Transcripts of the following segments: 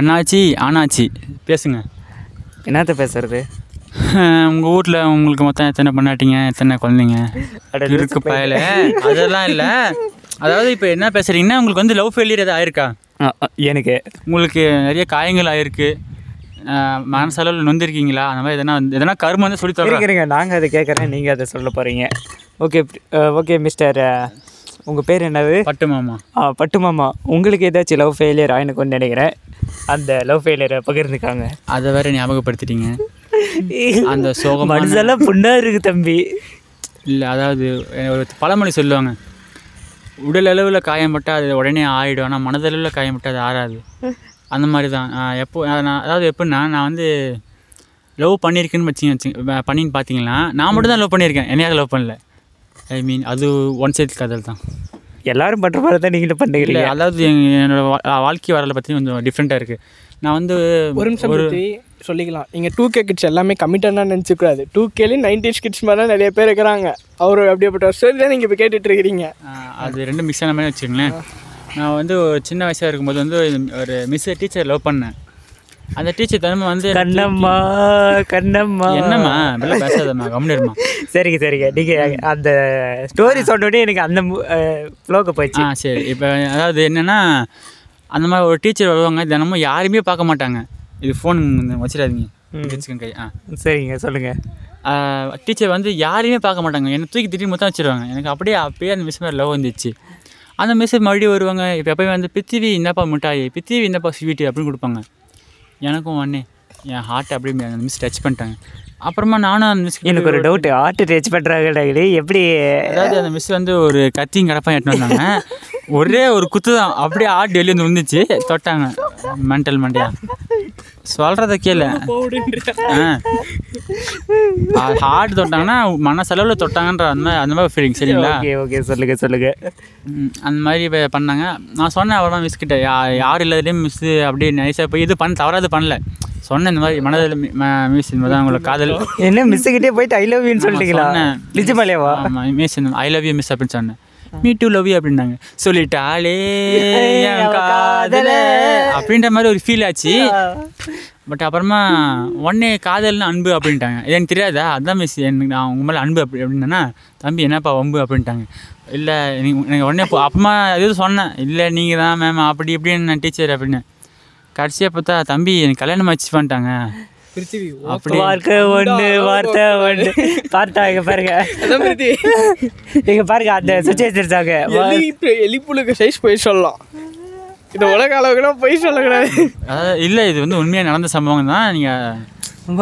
அண்ணாச்சி ஆனாச்சி பேசுங்க. என்னத்தை பேசுறது? உங்கள் வீட்டில் உங்களுக்கு மொத்தம் எத்தனை பண்ணாட்டிங்க, எத்தனை குழந்தைங்க இருக்கு பயல? அதெல்லாம் இல்லை, அதாவது இப்போ என்ன பேசுகிறீங்கன்னா உங்களுக்கு வந்து லவ் ஃபெயிலியர் எதாவது ஆயிருக்கா? எனக்கு உங்களுக்கு நிறைய காயங்கள் ஆயிருக்கு, மனசளவில் நொந்திருக்கீங்களா? அந்த மாதிரி எதனா எதனா கரும வந்து சொல்லி தருங்க. நாங்கள் அதை கேட்குறேன், நீங்கள் அதை சொல்ல போகிறீங்க. ஓகே ஓகே மிஸ்டர், உங்கள் பேர் என்னது? பட்டுமாமா. பட்டுமாமா, உங்களுக்கு ஏதாச்சும் லவ் ஃபெயிலியர் ஆயினுக்குன்னு நினைக்கிறேன். அந்த லவ் ஃபெயிலியரை பகிர்ந்துக்காங்க. அதை வேற ஞாபகப்படுத்திட்டீங்க. அந்த சோகம் மனசெல்லாம் புண்ணா இருக்கு தம்பி. இல்லை, அதாவது ஒரு பழமொழி சொல்லுவாங்க, உடல் அளவில் காயப்பட்டால் அது உடனே ஆகிடும், ஆனால் மனதளவில் காயப்பட்டால் அது ஆறாது. அந்த மாதிரி தான். எப்போ நான் அதாவது எப்படின்னா, நான் வந்து லவ் பண்ணியிருக்கேன்னு பண்ணின்னு பார்த்தீங்கன்னா, நான் மட்டும் தான் லவ் பண்ணியிருக்கேன், என்னையாக லவ் பண்ணல. ஐ மீன், அது ஒன் சைட் காதல் தான். எல்லோரும் பண்ணுற மாதிரி தான் நீங்களும் பண்ணுறீங்க. அதாவது என்னோடய வாழ்க்கை வரலை பற்றி கொஞ்சம் டிஃப்ரெண்ட்டாக இருக்குது. நான் வந்து ஒரு சொல்லிக்கலாம், இங்கே 2K கிட்ஸ் எல்லாமே கமிட்டடாக நினச்சிக்கூடாது. 2Kலேயும் 90s கிட்ஸ் மாதிரி நிறைய பேர் இருக்கிறாங்க. அவர் அப்படியேப்பட்ட ஸ்டோரி தான் நீங்கள் இப்போ கேட்டுட்ருக்கிறீங்க. அது ரெண்டும் மிக்ஸ் ஆன மாதிரி வச்சுக்கோங்களேன். நான் வந்து ஒரு சின்ன வயசாக இருக்கும்போது வந்து ஒரு மிஸ் டீச்சர் லவ் பண்ணேன். அந்த டீச்சர் தன்மை வந்து கண்ணம்மா கண்ணம்மா என்னம்மா நல்லா பேசாதம்மா கம்மிடுமா. சரிங்க சரிங்க, நீங்கள் அந்த ஸ்டோரி சொன்னோடனே எனக்கு அந்த ஃப்ளோக்கு போயிடுச்சு. சரி, இப்போ அதாவது என்னென்னா, அந்த மாதிரி ஒரு டீச்சர் வருவாங்க, தினமும் யாருமே பார்க்க மாட்டாங்க. இது ஃபோன் வச்சிடாதீங்க, வச்சுக்கோங்க. சரிங்க, சொல்லுங்கள். டீச்சர் வந்து யாரையுமே பார்க்க மாட்டாங்க, என்னை தூக்கி திட்டி மொத்தம் வச்சுருவாங்க. எனக்கு அப்படியே அந்த மிஸ் மேலே லவ் வந்துச்சு. அந்த மிஸ் மறுபடியும் வருவாங்க, இப்போ எப்போயுமே வந்து பித்திவி இந்தப்பா மிட்டாயி, பித்திவி இந்தப்பா ஸ்வீட்டு அப்படின்னு கொடுப்பாங்க. எனக்கும் ஒன்னே என் ஹார்ட்டை அப்படியே அந்த மிஸ் டச் பண்ணிட்டாங்க. அப்புறமா நானும் அந்த மிஸ், எனக்கு ஒரு டவுட்டு, ஹார்ட்டு டச் பண்ணுறாங்க எப்படி? அதாவது அந்த மிஸ் வந்து ஒரு கத்தியும் கடப்பாக எட்டுன்னு வந்தாங்க. ஒரே ஒரு குத்து தான், அப்படியே ஹார்ட் வெளியே வந்து விழுந்துச்சு, தொட்டாங்க. மெண்டல் மண்டையா சொல்கிறத கேளு. ஹார்ட் தொட்டாங்கன்னா மனசளவில் தொட்டாங்கன்ற அந்த மாதிரி ஃபீலிங். சரிங்களா? ஓகே சொல்லுங்கள் சொல்லுங்கள். அந்த மாதிரி பண்ணாங்க. நான் சொன்னேன் அவ்வளோ மிஸ் கிட்ட, யார் இல்லாதலையும் மிஸ் அப்படியே நைஸாக போய் இது தவறாது பண்ணல, சொன்னேன் இந்த மாதிரி மனதில் மிஸ் இந்த மாதிரி தான் உங்களை காதல். என்ன மிஸ்ஸுக்கிட்டே போயிட்டு ஐ லவ் யூன்னு சொல்லிட்டீங்களா? நிஜமாலேவா? ஆமாம் miss, I love you miss அப்படின்னு சொன்னேன். மீ டூ லவ் யூ அப்படின்னாங்க. சொல்லிட்டாலே காதலே அப்படின்ற மாதிரி ஒரு ஃபீல் ஆச்சு. பட் அப்புறமா உடனே காதல்னு அன்பு அப்படின்ட்டாங்க. எனக்கு தெரியாதா, அதுதான் மிஸ் எனக்கு நான் உங்கள் மேலே அன்பு அப்படி அப்படின்னா, தம்பி என்னப்பா வம்பு அப்படின்ட்டாங்க. இல்லை எனக்கு உடனே அப்புறமா எதுவும் சொன்னேன், இல்லை நீங்கள் தான் மேம் அப்படி இப்படின்னு நான் டீச்சர் அப்படின்னு. கடைசியாக பார்த்தா தம்பி எனக்கு கல்யாணம் ஆச்சு பண்ணிட்டாங்க. எலிப்புளுக்கு சைஸ் போய் சொல்லலாம், இது உலக அளவுக்குனா போய் சொல்லக்கூடாது. இல்லை, இது வந்து உண்மையாக நடந்த சம்பவம் தான். நீங்கள்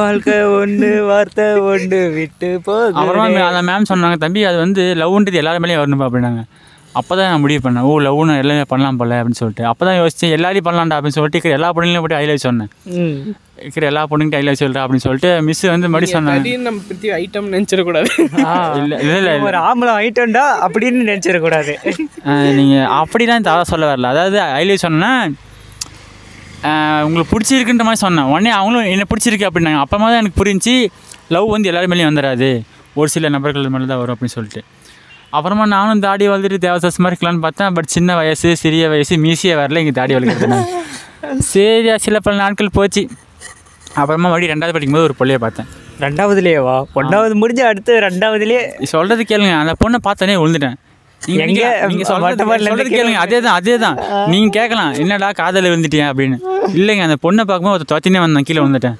வாழ்க்கை ஒன்று வார்த்தை ஒன்று விட்டு போகுது. அப்புறமா அந்த மேம் சொன்னாங்க, தம்பி அது வந்து லவ்ன்றது எல்லாருமே வரணும்ப்பா அப்படின்னாங்க. அப்போ தான் நான் முடிவு பண்ணேன், ஓ லவ்னு எல்லாமே பண்ணலாம் போல அப்படின்னு சொல்லிட்டு. அப்போ தான் யோசித்தேன், எல்லாரையும் பண்ணலாம்டா அப்படின்னு சொல்லிட்டு இருக்கிற எல்லா பொண்ணுங்களையும் போய்ட்டு ஐ லவ் சொன்னேன். இருக்கிற எல்லா பொண்ணுங்கிட்ட ஐ லவ் சொல்கிறா அப்படின்னு சொல்லிட்டு மிஸ் வந்து மடி சொன்னாங்க. நம்ம பற்றி ஐட்டம் நினச்சிடக்கூடாது. இல்லை இல்லை இல்லை, ஒரு ஆம்பளை ஐட்டம்டா அப்படின்னு நினச்சிடக்கூடாது. நீங்கள் அப்படிலாம் தவறாக சொல்ல வரல. அதாவது ஐ லவ் சொன்னேன்னா உங்களுக்கு பிடிச்சிருக்குன்ற மாதிரி சொன்னேன். உடனே அவங்களும் என்னை பிடிச்சிருக்கு அப்படின்னாங்க. அப்புறமா தான் எனக்கு புரிஞ்சு, லவ் வந்து எல்லாரும் மேலேயும் வந்துடாது, ஒரு சில நபர்கள் மேலே தான் வரும் அப்படின்னு சொல்லிட்டு. அப்புறமா நானும் தாடி வளர்த்துட்டு தேவதாசமாக இருக்கலான்னு பார்த்தேன். பட் சின்ன வயசு சிறிய வயசு மீசியாக வரல, இங்கே தாடி வளர்க்குறதுனால சரியா சில பல நாட்கள் போச்சு. அப்புறமா மறுபடியும் 2வது படிக்கும்போது ஒரு பொள்ளையை பார்த்தேன். 2வதுலேயேவா? 1வது முடிஞ்சு அடுத்து 2வதுலேயே சொல்கிறது கேளுங்க. அந்த பொண்ணை பார்த்தோன்னே விழுந்துட்டேன். கேளுங்க, அதே தான் நீங்கள் கேட்கலாம், என்னடா காதல் விழுந்துட்டேன் அப்படின்னு. இல்லைங்க, அந்த பொண்ணை பார்க்கும்போது ஒரு தொத்தினே வந்தேன், கீழே விழுந்துட்டேன்.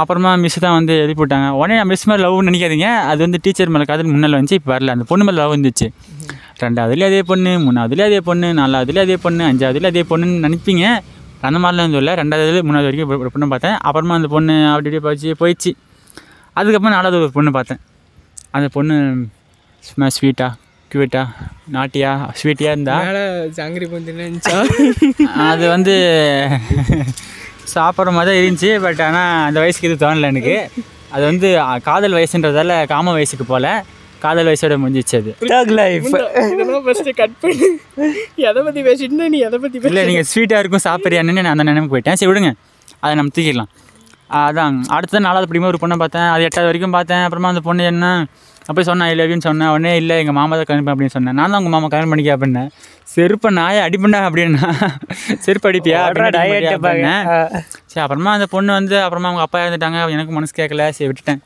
அப்புறமா மிஸ் தான் வந்து எழுப்பிவிட்டாங்க. உடனே நான் மிஸ் மேலே லவ்னு நினைக்காதீங்க, அது வந்து டீச்சர் மேலே காதல் முன்னால் வந்துச்சு, இப்போ வரல. அந்த பொண்ணு மேலே லவ் வந்துச்சு. 2வதுலேயே அதே பொண்ணு, 3வதுலேயே அதே பொண்ணு, 4வதுலேயே அதே பொண்ணு, 5வதுலேயே அதே பொண்ணுன்னு நினைப்பீங்க. அந்த மாதிரிலாம் வந்து இல்லை, 2வது 3வது வரைக்கும் ஒரு பொண்ணு பார்த்தேன். அப்புறமா அந்த பொண்ணு அப்படியே போயிடுச்சு. அதுக்கப்புறம் 4வது ஒரு பொண்ணு பார்த்தேன். அந்த பொண்ணு சும்மா ஸ்வீட்டா க்யூட்டா நாட்டியா ஸ்வீட்டியாக இருந்தா சாங்கிரி பொந்துச்சா, அது வந்து சாப்பிட்ற மாதிரி தான் இருந்துச்சு. பட் ஆனால் அந்த வயசுக்கு இது தோணலை எனக்கு. அது வந்து காதல் வயசுன்றதால காம வயசுக்கு போல, காதல் வயசோட முடிஞ்சிச்சு. அது எதை பற்றி பேசிட்டுனா நீ எதை பற்றி? இல்லை, நீங்கள் ஸ்வீட்டாக இருக்கும் சாப்பிட்றியான்னு நான் அந்த நினைப்பு போயிட்டேன். சரி விடுங்க, அதை நம்ம தூக்கிடலாம். அதான் அடுத்த 4வது படிக்கும்போது ஒரு பொண்ணை பார்த்தேன். அது 8வது வரைக்கும் பார்த்தேன். அப்புறமா அந்த பொண்ணு என்ன அப்போ சொன்னேன் ஐ லவ்யூன்னு சொன்னேன். உடனே இல்லை எங்கள் மாமா தான் கல்யாணம் அப்படின்னு சொன்னேன். நான் தான் உங்கள் மாமா கல்யாணம் பண்ணிக்க அப்படின்னேன். செருப்பை நாயை அடிப்பண்ணா அப்படின்னா செருப்பு அடிப்பியா அப்படின்னு. சரி அப்புறமா அந்த பொண்ணு வந்து அப்புறமா அவங்க அப்பா இருந்துட்டாங்க, எனக்கு மனசு கேட்கல, சரி விட்டுட்டேன்.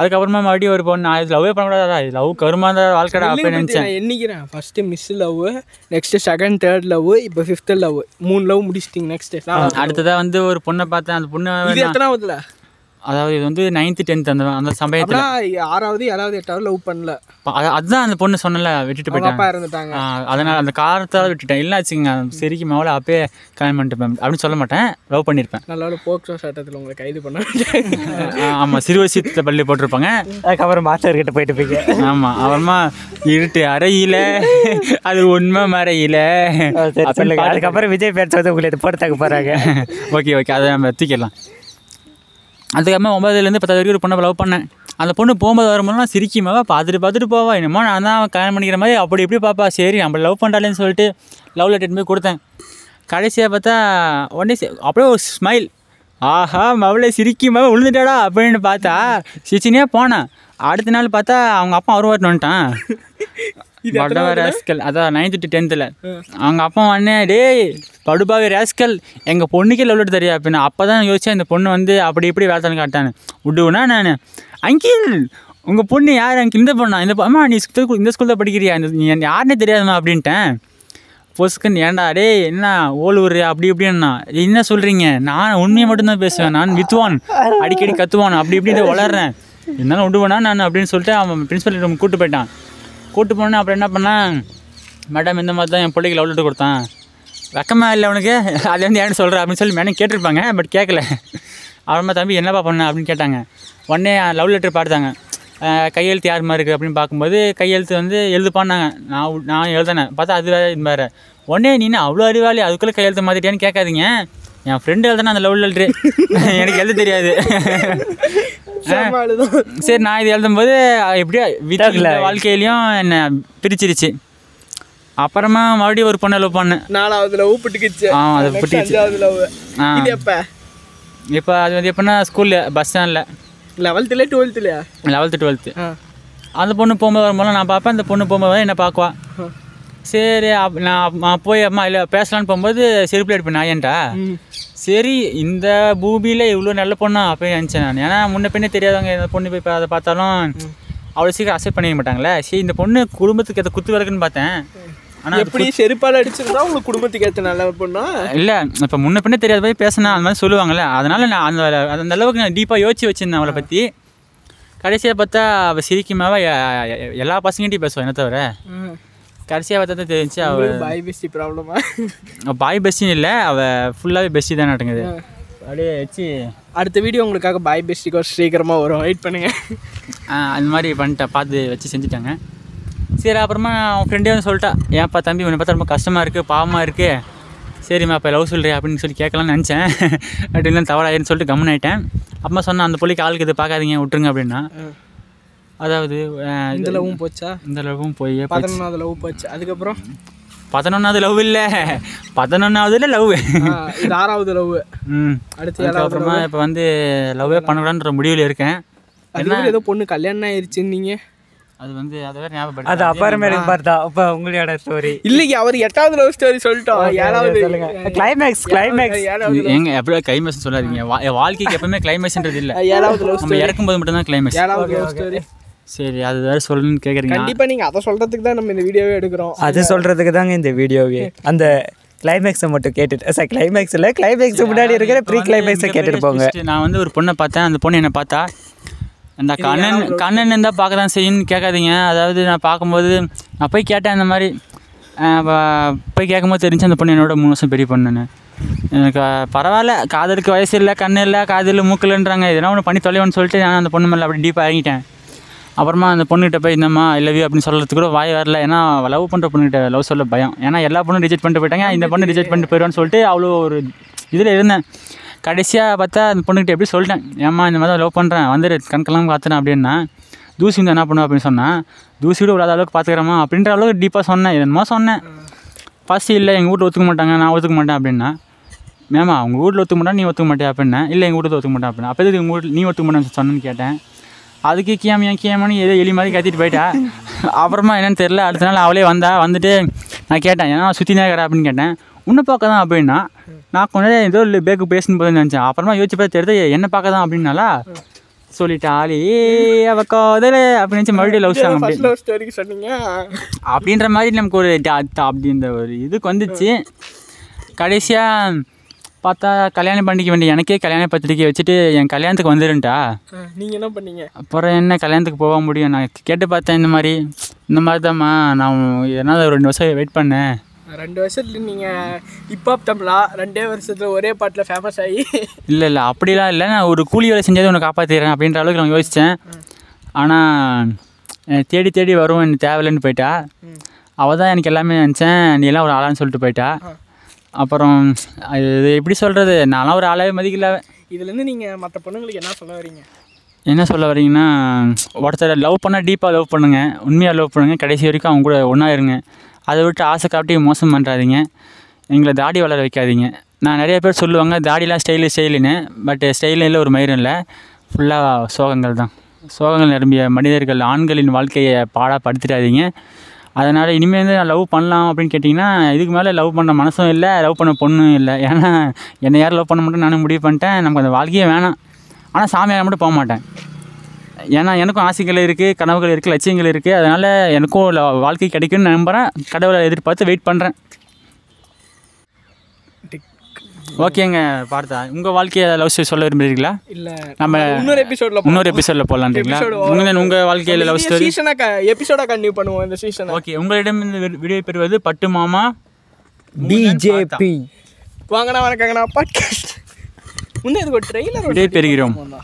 அதுக்கப்புறமா மறுபடியும் ஒரு பொண்ணு நான் லவ்வே பண்ணக்கூடாதா, இது லவ் கருமா இருந்தால் வாழ்க்கை அப்படின்னு நினச்சேன். என்னைக்கிறேன் first miss love, next second third love, இப்போ ஃபிஃப்த் லவ், 3 லவ் முடிச்சிட்டிங்க. நெக்ஸ்ட் அடுத்ததாக வந்து ஒரு பொண்ணை பார்த்தேன். அந்த பொண்ணு எத்தனாவதுல, அதாவது இது வந்து 9th 10th அந்த அந்த சமயத்தில் 6வது 7வது 8வது லவ் பண்ணல. அதுதான் அந்த பொண்ணு சொன்னல விட்டுட்டு போயிட்டாங்க. அதனால் அந்த காரணத்தால் விட்டுட்டேன். இல்லை ஆச்சுங்க சரிக்கு மேலே அப்பயே கல்யாணம் பண்ணிட்டுப்பேன் அப்படின்னு சொல்ல மாட்டேன், லவ் பண்ணியிருப்பேன். நல்லா போக்சோ சட்டத்தில் உங்களை கைது பண்ண. ஆமாம், சிறுவசியத்தை பள்ளி போட்டிருப்பாங்க. அதுக்கப்புறம் மாஸ்டர்கிட்ட போயிட்டு போய்ங்க. ஆமாம், அப்புறமா இருட்டு அறையில அது உண்மை மறையில. அதுக்கப்புறம் விஜய் பேசுறது உங்களை இது போட்டு தக்க போகிறாங்க. ஓகே ஓகே, அதை நம்ம தூக்கிடலாம். அதுக்கப்புறமா 9th-10th வரைக்கும் ஒரு பொண்ணை லவ் பண்ணேன். அந்த பொண்ணு போகும்போது வரும்போதுலாம் சிரிக்குமாவா, பார்த்துட்டு போவா, என்னமோ நான் தான் கல்யாணம் பண்ணிக்கிற மாதிரி அப்படி இப்படி பார்ப்பா. சரி நம்ம லவ் பண்ணுறாளேன்னு சொல்லிட்டு லவ் லெட்டர் போய் கொடுத்தேன். கடைசியாக பார்த்தா உடனே அப்படியே ஒரு ஸ்மைல், ஆஹா மவளே சிரிக்குமாவே விழுந்துட்டாடா அப்படின்னு பார்த்தா சிரிச்சினே போனேன். அடுத்த நாள் பார்த்தா அவங்க அப்பா வருவாருன்னு வந்துட்டான். படுபாவி ராஸ்கல், அதான் 9th-10th அவங்க அப்பா உடனே டேய் படுபாவி ராஸ்கல் எங்கள் பொண்ணுக்கே லவ் லெட்டர் தெரியாது அப்படின்னு. அப்போ தான் யோசிச்சேன் இந்த பொண்ணு வந்து அப்படி இப்படி வேலைத்தானு காட்டானு விடுவேன்னா. நான் அங்கிள் உங்கள் பொண்ணு யார் அங்கிள், இந்த பொண்ணா, இந்த அம்மா நீ இந்த ஸ்கூல் தான் படிக்கிறியா, இந்த நீ யாருன்னே தெரியாதுமா அப்படின்ட்டேன். பொசுக்குன்னு ஏண்டா டே என்ன ஓலூர் அப்படி இப்படின்னா என்ன சொல்கிறீங்க, நான் உண்மையை மட்டும்தான் பேசுவேன், நான் வித்துவான் அடிக்கடி கத்துவான் அப்படி இப்படி வளர்றேன், இருந்தாலும் விடுவேனா நான் அப்படின்னு சொல்லிட்டு அவன் பிரின்ஸிபல் ரூம் கூப்பிட்டு போயிட்டான். கூப்பிட்டு போனேன். அப்புறம் என்ன பண்ணேன், மேடம் இந்த மாதிரி தான் என் பிள்ளைக்கு லவ் லெட்டர் கொடுத்தான், வெக்கமாக இல்லை அவனுக்கு, அது வந்து ஏன்னு சொல்கிறேன் அப்படின்னு சொல்லி மேடம் கேட்டிருப்பாங்க, பட் கேட்கல. அப்புறமா தம்பி என்னப்பா பண்ணேன் அப்படின்னு கேட்டாங்க. உடனே லவ் லெட்டர் பார்த்தாங்க, கையெழுத்து யார் மாதிரி இருக்குது அப்படின்னு பார்க்கும்போது கையெழுத்து வந்து எழுதுப்பான்னாங்க. நான் எழுதினேன் பார்த்தா அது வேறு இது வேறு. உடனே நீ அவ்வளோ அறிவாளி அதுக்குள்ளே கையெழுத்து மாற்றிட்டேன்னு கேட்காதீங்க, என் ஃப்ரெண்டு எழுதுனா அந்த லவ் லெட்டரு எனக்கு எழுத தெரியாது. சரி நான் இது எழுதும்போது எப்படியா வீட்டில் வாழ்க்கையிலையும் என்னை பிரிச்சிருச்சு. அப்புறமா மறுபடியும் ஒரு பொண்ணை லவ் பண்ணேன். 4வது லவ் பிடிக்கிச்சு. ஆ அது பிடிக்கிச்சு. 5வது லவ். ஆ இது எப்போ, இப்போ அது வந்து எப்படின்னா ஸ்கூலில் பஸ் ஸ்டாண்டில் 11th-12th 11th-12th அந்த பொண்ணு போகும்போது வரும்போது நான் பார்ப்பேன், அந்த பொண்ணு போகும்போது என்னை பார்க்குவா. சரி நான் போய் அம்மா இல்லை பேசலான்னு போகும்போது செருப்பில் எடுப்பேன் நாயன்ட்டா. சரி இந்த பூமியில் இவ்வளோ நல்ல பொண்ணா அப்படின்னு நினச்சேன் நான். ஏன்னா முன்ன பின்னே தெரியாதவங்க இந்த பொண்ணு போய் அதை பார்த்தாலும் அவ்வளோ சீக்கிரம் அக்செப்ட் பண்ணிக்க மாட்டாங்களே. சரி இந்த பொண்ணு குடும்பத்துக்கு ஏற்ற குத்து விளக்குன்னு பார்த்தேன். ஆனால் எப்படி செருப்பால் அடிச்சிருந்தா உங்களுக்கு குடும்பத்துக்கு ஏற்ற நல்ல பொண்ணா இல்லை, இப்போ முன்ன பின்னே தெரியாத போய் பேசினா அந்த மாதிரி சொல்லுவாங்கள்ல, அதனால் நான் அந்த அளவுக்கு நான் டீப்பாக யோசிச்சு வச்சுருந்தேன் அவளை பற்றி. கடைசியாக பார்த்தா அவள் சிரிக்குமாவே எல்லா பசங்கள்கிட்டையும் பேசுவாள் என்ன தவிர. கடைசியாக பார்த்தா தான் தெரிஞ்சு அவள் பாய் பெஸ்டி ப்ராப்ளமா, பாய் பெஸ்டின்னு இல்லை, அவள் ஃபுல்லாகவே பெஸ்டி தான் நடக்குது அப்படியே வச்சு. அடுத்த வீடியோ உங்களுக்காக பாய் பெஸ்டிக்கு சீக்கிரமாக வரும், வெயிட் பண்ணுங்கள். அந்த மாதிரி பண்ணிட்டேன், பார்த்து வச்சு செஞ்சுட்டாங்க. சரி அப்புறமா அவன் ஃப்ரெண்டே வந்து சொல்லிட்டா, ஏன்ப்பா தம்பி உன்னை பார்த்தா ரொம்ப கஷ்டமாக இருக்குது பாவமாக இருக்குது, சரிம்மா இப்போ லவ் சொல்கிறேன் அப்படின்னு சொல்லி கேட்கலான்னு நினச்சேன். அப்படி இல்லை தவறாயின்னு சொல்லிட்டு கம்முன்னு ஆகிட்டேன். அப்புறமா சொன்னேன் அந்த பிள்ளைக்கு ஆளுக்கு இது பார்க்காதீங்க விட்டுருங்க அப்படின்னா. அதாவது இந்த லவ்வும் போச்சா, இந்த லவ்வும் போய் 11வது லவ் போச்சு. அதுக்கப்புறம் 11வது லவ் இல்லை, 11வதுல லவ், இது 6வது லவ். அடுத்து அப்புறமா இப்போ வந்து லவ்வே பண்ணக்கூடாதுன்ற முடிவில் இருக்கேன். என்ன ஏதோ பொண்ணு கல்யாணம் ஆயிடுச்சுன்னீங்க, அது வந்து அதை வேறு ஞாபகப்படுத்த அது அப்புறமே பார்த்தா. இப்போ உங்களோட ஸ்டோரி இல்லைங்க, அவர் 8வது லவ் ஸ்டோரி சொல்லிட்டோம். 7வது கிளைமேக்ஸ், கிளைமேக்ஸ் எங்க எப்படியா கிளைமேக்ஸ் சொல்லாதீங்க, வாழ்க்கைக்கு எப்பவுமே கிளைமேக்ஸ்ன்றது இல்லை. 7வது லவ் நம்ம இறக்கும்போது மட்டும்தான் கிளைமேக்ஸ். 7வது லவ் ஸ்டோரி சரி அது வேறு சொல்லணும்னு கேட்குறீங்க. கண்டிப்பாக நீங்கள் அதை சொல்கிறதுக்கு தான் நம்ம இந்த வீடியோவே எடுக்கிறோம். அது சொல்கிறதுக்கு தாங்க இந்த வீடியோவே. அந்த கிளைமேக்ஸை மட்டும் கேட்டுட்டு சார், கிளைமேக்ஸ் இல்லை, கிளைமேக்ஸ் முன்னாடி இருக்கிற ப்ரீ கிளைமேக்ஸை கேட்டுட்டு போங்க. நான் வந்து ஒரு பொண்ணை பார்த்தேன். அந்த பொண்ணு என்னை பார்த்தா, அந்த கண்ணன் இருந்தால் பார்க்க தான் செய்யணும்னு கேட்காதீங்க. அதாவது நான் பார்க்கும்போது நான் போய் கேட்டேன் இந்த மாதிரி, போய் கேட்கும்போது தெரிஞ்சு அந்த பொண்ணு என்னோட 3 வருஷம் பெரிய பொண்ணுன்னு. எனக்கு பரவாயில்ல, காதலுக்கு வயசு இல்லை, கண்ணு இல்லை, காதில் மூக்கலன்றாங்க, இதெல்லாம் ஒன்று பண்ணி தொலைவோன்னு சொல்லிட்டு நான் அந்த பொண்ணு மேலே அப்படி டீப்பாக இறங்கிட்டேன். அப்புறமா அந்த பொண்ணுகிட்ட போய் இந்தம்மா ஐ லவ் யூ அப்படின்னு சொல்கிறதுக்கு கூட வாய் வரல. ஏன்னா லவ் பண்ணுற பொண்ணுகிட்ட லவ் சொல்ல பயம். ஏன்னா எல்லா பொண்ணும் ரிஜெக்ட் பண்ணிட்டு போயிட்டாங்க, இந்த பொண்ணு ரிஜெக்ட் பண்ணிட்டு போயிடுவான்னு சொல்லிட்டு அவ்வளோ ஒரு இதில் இருந்தேன். கடைசியாக பார்த்தா அந்த பொண்ணுகிட்ட எப்படி சொல்லிட்டேன், ஏம்மா இந்த மாதிரி லவ் பண்ணுறேன் வந்துடு கண்கெல்லாம் காத்துறேன் அப்படின்னா. தூசி வந்து என்ன பண்ணுவேன் அப்படின்னு சொன்னால், தூசி கூட விடாத அளவுக்கு பார்த்துக்கிறேம்மா அப்படின்ற அளவுக்கு டீப்பாக சொன்னேன். என்னமோ சொன்னேன் ஃபஸ்ட்டு. இல்லை எங்கள் வீட்டில் ஒத்துக்க மாட்டாங்க, நான் ஒத்துக்க மாட்டேன் அப்படின்னா. மேம்மா அவங்க வீட்டில் ஒத்துக்க மாட்டேன், நீ ஒத்துக்க மாட்டேன் அப்படின்னா. இல்லை எங்கள் வீட்டில் ஒத்துக்க மாட்டேன் அப்படின்னா. அப்போ எதுக்கு எங்கள் வீட்டில் நீ ஒத்துக்க மாட்டேன்னு சொன்னேன்னு கேட்டேன். அதுக்கு கியாமியா கியாமனு ஏதோ எலி மாதிரி கத்திட்டு போயிட்டேன். அப்புறமா என்னென்னு தெரில, அடுத்த நாள் அவளே வந்தால் வந்துட்டு நான் கேட்டேன், ஏன்னா சுற்றினே இருக்கிறா அப்படின்னு கேட்டேன். உன்னை பார்க்க தான் அப்படின்னா நான் கொஞ்சம் ஏதோ இல்லை பேக்கு பேசணும் போதுன்னு நினச்சேன். அப்புறமா யோசிச்சு பார்த்து தெரியுது என்னை பார்க்க தான் அப்படின்னாலா சொல்லிட்டு ஆளே அவக்கா அதில் அப்படின்னு நினச்சி மறுபடியும் லவ் சாங் அப்படி சொன்னீங்க அப்படின்ற மாதிரி நமக்கு ஒரு அப்படின்ற ஒரு இதுக்கு வந்துச்சு. கடைசியாக பார்த்தா கல்யாணம் பண்ணிக்க வேண்டிய எனக்கே கல்யாணம் பத்திரிக்கை வச்சுட்டு என் கல்யாணத்துக்கு வந்துருன்ட்டா. நீங்கள் என்ன பண்ணீங்க? அப்புறம் என்ன கல்யாணத்துக்கு போக முடியும்? நான் கேட்டு பார்த்தேன், இந்த மாதிரி தான்மா நான் எதனால் ஒரு 2 வருஷம் வெயிட் பண்ணேன். 2 வருஷத்துல நீங்கள் ஹிப்ஹாப் தமிழா 2 வருஷத்தில் ஒரே பாட்டில் ஃபேமஸ் ஆகி? இல்லை அப்படிலாம் இல்லை, நான் ஒரு கூலி வேலை செஞ்சது உன்னை காப்பாற்றிடுறேன் அப்படின்ற அளவுக்கு நான் யோசித்தேன். ஆனால் தேடி வரும் எனக்கு தேவையில்லைன்னு போயிட்டா. அவள் தான் எனக்கு எல்லாமே நினச்சேன், நீ எல்லாம் ஒரு ஆளான்னு சொல்லிட்டு போயிட்டா. அப்புறம் இது எப்படி சொல்கிறது, நான்லாம் ஒரு ஆளாகவே மதிக்கல. இதுலேருந்து நீங்கள் மற்ற பொண்ணுங்களுக்கு என்ன சொல்ல வரீங்கன்னா ஒருத்தரை லவ் பண்ணால் டீப்பாக லவ் பண்ணுங்கள், உண்மையாக லவ் பண்ணுங்கள், கடைசி வரைக்கும் அவங்க கூட ஒன்றா இருங்க. அதை விட்டு ஆசை காட்டி மோசம் பண்ணுறாதீங்க, எங்களை தாடி வளர வைக்காதீங்க. நான் நிறைய பேர் சொல்லுவாங்க தாடிலாம் ஸ்டைலுன்னு, பட் ஸ்டைலும் இல்லை, ஒரு மயிரும் இல்லை, ஃபுல்லாக சோகங்கள் தான். சோகங்கள் நிரம்பிய மனிதர்கள் ஆண்களின் வாழ்க்கையை பாடாப்படுத்திடாதீங்க. அதனால் இனிமேல் வந்து நான் லவ் பண்ணலாம் அப்படின்னு கேட்டிங்கன்னா, இதுக்கு மேலே லவ் பண்ண மனசும் இல்லை, லவ் பண்ண பொண்ணும் இல்லை. ஏன்னா என்னை யாரும் லவ் பண்ண மாட்டேன் நானும் முடிவு பண்ணிட்டேன், நமக்கு அந்த வாழ்க்கையே வேணாம். ஆனால் சாமியார் மட்டும் போக மாட்டேன், ஏன்னா எனக்கும் ஆசைகள் இருக்குது, கனவுகள் இருக்குது, லட்சியங்கள் இருக்குது. அதனால் எனக்கும் வாழ்க்கை கிடைக்கும்னு நம்புகிறேன், கடவுளை எதிர்பார்த்து வெயிட் பண்ணுறேன். ஓகேங்க பார்த்தா உங்கள் வாழ்க்கையை லவ் ஸ்டோரி சொல்ல விரும்புகிறீங்களா? இல்லை நம்ம இன்னொரு எபிசோடில் போகலான்றீங்களா? உங்கள் வாழ்க்கையில் லவ் ஸ்டோரி எபிசோடாக கண்டினியூ பண்ணுவோம் இந்த சீசன். ஓகே, உங்களிடம் இந்த விடை பெறுவது பட்டு மாமா பிஜேபி. வாங்கண்ணா வணக்கங்கண்ணா பாட்காஸ்ட் முன்னே இதுக்கு ஒரு ட்ரெய்லர் விடை பெறுகிறோம்.